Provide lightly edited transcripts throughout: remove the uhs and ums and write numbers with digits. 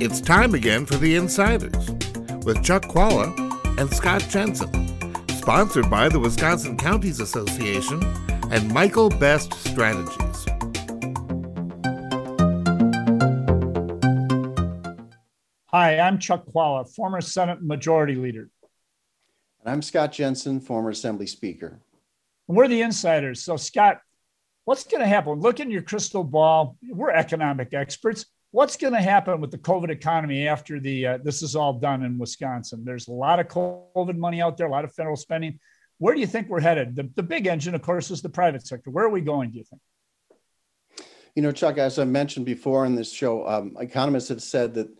It's time again for The Insiders with Chuck Chvala and Scott Jensen, sponsored by the Wisconsin Counties Association and Michael Best Strategies. Hi, I'm Chuck Chvala, former Senate Majority Leader. And I'm Scott Jensen, former Assembly Speaker. And we're The Insiders. So, Scott, what's going to happen? Look in your crystal ball. We're economic experts. What's going to happen with the COVID economy after this is all done in Wisconsin? There's a lot of COVID money out there, a lot of federal spending. Where do you think we're headed? The big engine, of course, is the private sector. Where are we going, do you think? You know, Chuck, as I mentioned before in this show, economists have said that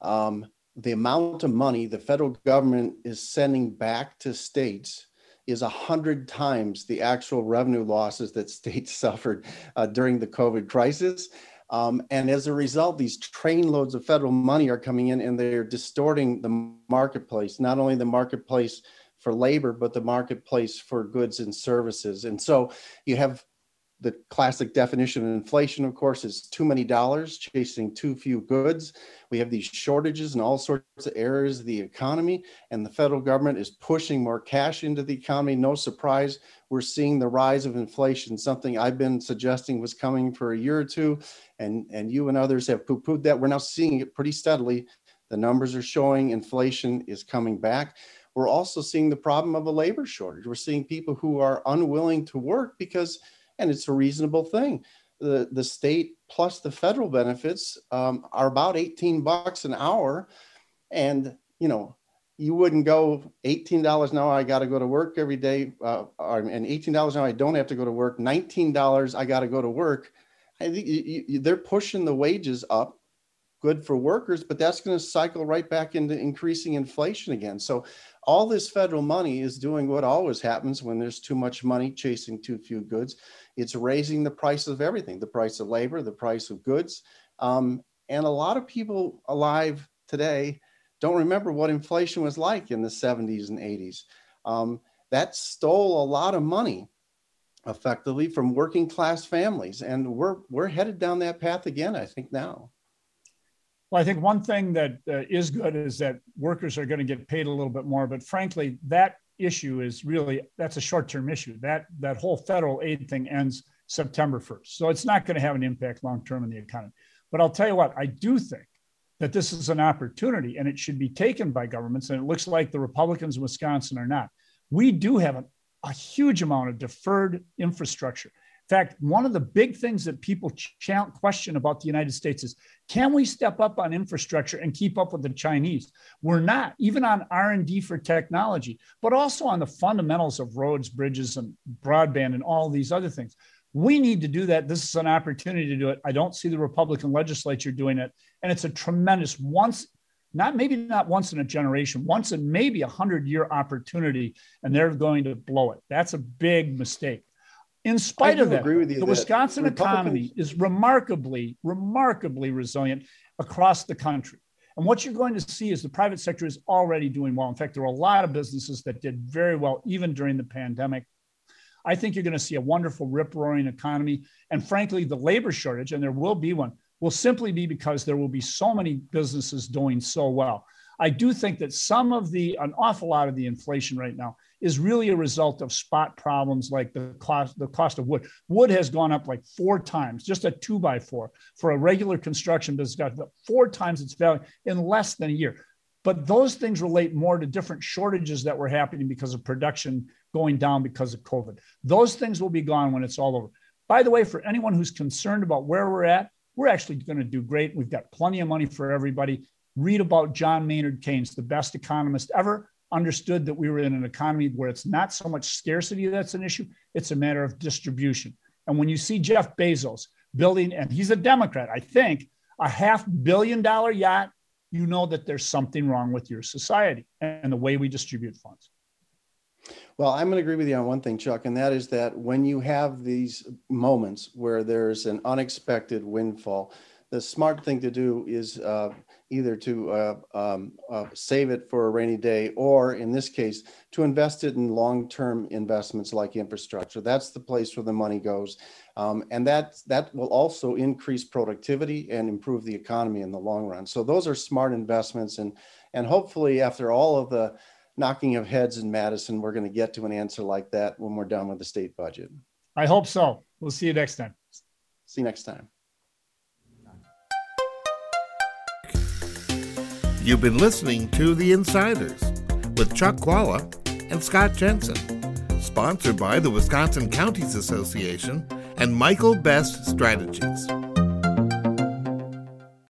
the amount of money the federal government is sending back to states is 100 times the actual revenue losses that states suffered during the COVID crisis. And as a result, these trainloads of federal money are coming in and they're distorting the marketplace, not only the marketplace for labor, but the marketplace for goods and services. And so you have the classic definition of inflation, of course, is too many dollars chasing too few goods. We have these shortages in all sorts of areas of the economy, and the federal government is pushing more cash into the economy. No surprise, we're seeing the rise of inflation, something I've been suggesting was coming for a year or two, and you and others have poo-pooed that. We're now seeing it pretty steadily. The numbers are showing inflation is coming back. We're also seeing the problem of a labor shortage. We're seeing people who are unwilling to work because, and it's a reasonable thing, the state plus the federal benefits are about $18 an hour. And, you know, you wouldn't go $18 an hour, I got to go to work every day. And $18 an hour, I don't have to go to work. $19, I got to go to work. I think they're pushing the wages up. Good for workers, but that's going to cycle right back into increasing inflation again. So all this federal money is doing what always happens when there's too much money chasing too few goods. It's raising the price of everything, the price of labor, the price of goods. And a lot of people alive today don't remember what inflation was like in the 70s and 80s. That stole a lot of money effectively from working class families. And we're headed down that path again, I think, now. Well, I think one thing that is good is that workers are going to get paid a little bit more. But frankly, that issue is really, that's a short-term issue. That whole federal aid thing ends September 1st. So it's not going to have an impact long-term in the economy. But I'll tell you what, I do think that this is an opportunity and it should be taken by governments. And it looks like the Republicans in Wisconsin are not. We do have a huge amount of deferred infrastructure. In fact, one of the big things that people question about the United States is, can we step up on infrastructure and keep up with the Chinese? We're not, even on R&D for technology, but also on the fundamentals of roads, bridges, and broadband, and all these other things. We need to do that. This is an opportunity to do it. I don't see the Republican legislature doing it. And it's a tremendous not once in a generation, once in maybe 100-year opportunity, and they're going to blow it. That's a big mistake. In spite of that, the Wisconsin economy is remarkably resilient across the country. And what you're going to see is the private sector is already doing well. In fact, there are a lot of businesses that did very well, even during the pandemic. I think you're going to see a wonderful, rip-roaring economy. And frankly, the labor shortage, and there will be one, will simply be because there will be so many businesses doing so well. I do think that an awful lot of the inflation right now is really a result of spot problems like the cost of wood. Wood has gone up like 4 times, just a 2x4 for a regular construction business, got 4 times its value in less than a year. But those things relate more to different shortages that were happening because of production going down because of COVID. Those things will be gone when it's all over. By the way, for anyone who's concerned about where we're at, we're actually going to do great. We've got plenty of money for everybody. Read about John Maynard Keynes, the best economist ever, understood that we were in an economy where it's not so much scarcity that's an issue, it's a matter of distribution. And when you see Jeff Bezos building, and he's a Democrat, I think, a $500 million yacht, you know that there's something wrong with your society and the way we distribute funds. Well, I'm going to agree with you on one thing, Chuck, and that is that when you have these moments where there's an unexpected windfall, the smart thing to do is either to save it for a rainy day, or in this case, to invest it in long-term investments like infrastructure. That's the place where the money goes. And that will also increase productivity and improve the economy in the long run. So those are smart investments. And hopefully after all of the knocking of heads in Madison, we're going to get to an answer like that when we're done with the state budget. I hope so. We'll see you next time. See you next time. You've been listening to The Insiders with Chuck Chvala and Scott Jensen, sponsored by the Wisconsin Counties Association and Michael Best Strategies.